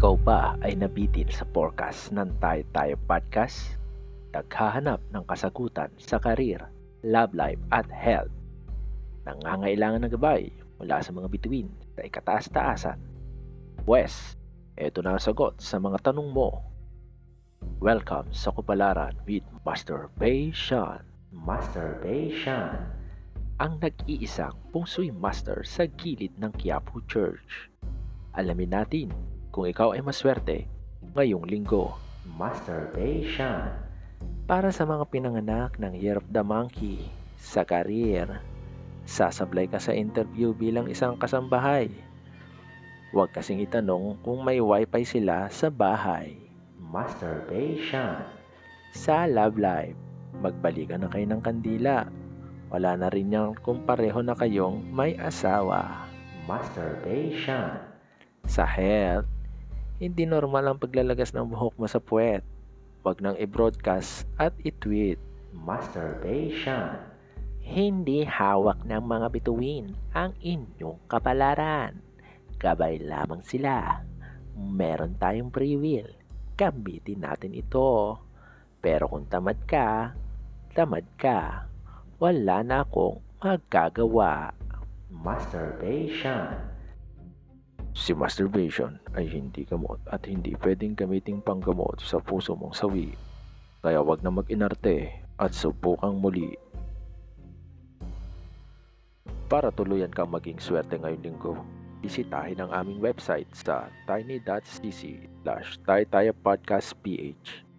Ikaw ba ay nabitin sa forecast ng Tayo Tayo Podcast? Naghahanap ng kasagutan sa karir, love life at health. Nangangailangan ng gabay mula sa mga bituin sa ikataas-taasan. Wes, eto na ang sagot sa mga tanong mo. Welcome sa Kupalaran with Master Bae Shion. Master Bae Shion, ang nag-iisang Feng Shui master sa gilid ng Quiapo Church. Alamin natin kung ikaw ay maswerte ngayong linggo. Master Bae Shion, para sa mga pinanganak ng Year of the Monkey, sa career, sasablay ka sa interview bilang isang kasambahay. Huwag kasing itanong kung may wifi sila sa bahay. Master Bae Shion, sa love life, magbalikan na kayo ng kandila. Wala na rin yan kung pareho na kayong may asawa. Master Bae Shion, sa health, hindi normal ang paglalagas ng buhok mo sa puwet. Huwag nang i-broadcast at i-tweet. Master Bae Shion, hindi hawak ng mga bituin ang inyong kapalaran. Gabay lamang sila. Meron tayong free will. Gamitin natin ito. Pero kung tamad ka, tamad ka. Wala na akong magagawa. Master Bae Shion, si masturbation ay hindi gamot at hindi pwedeng gamiting panggamot sa puso mong sawi. Kaya wag na mag-inarte at subukang muli. Para tuluyan kang maging swerte ngayong linggo, bisitahin ang aming website sa tiny.cc/taytayapodcastph.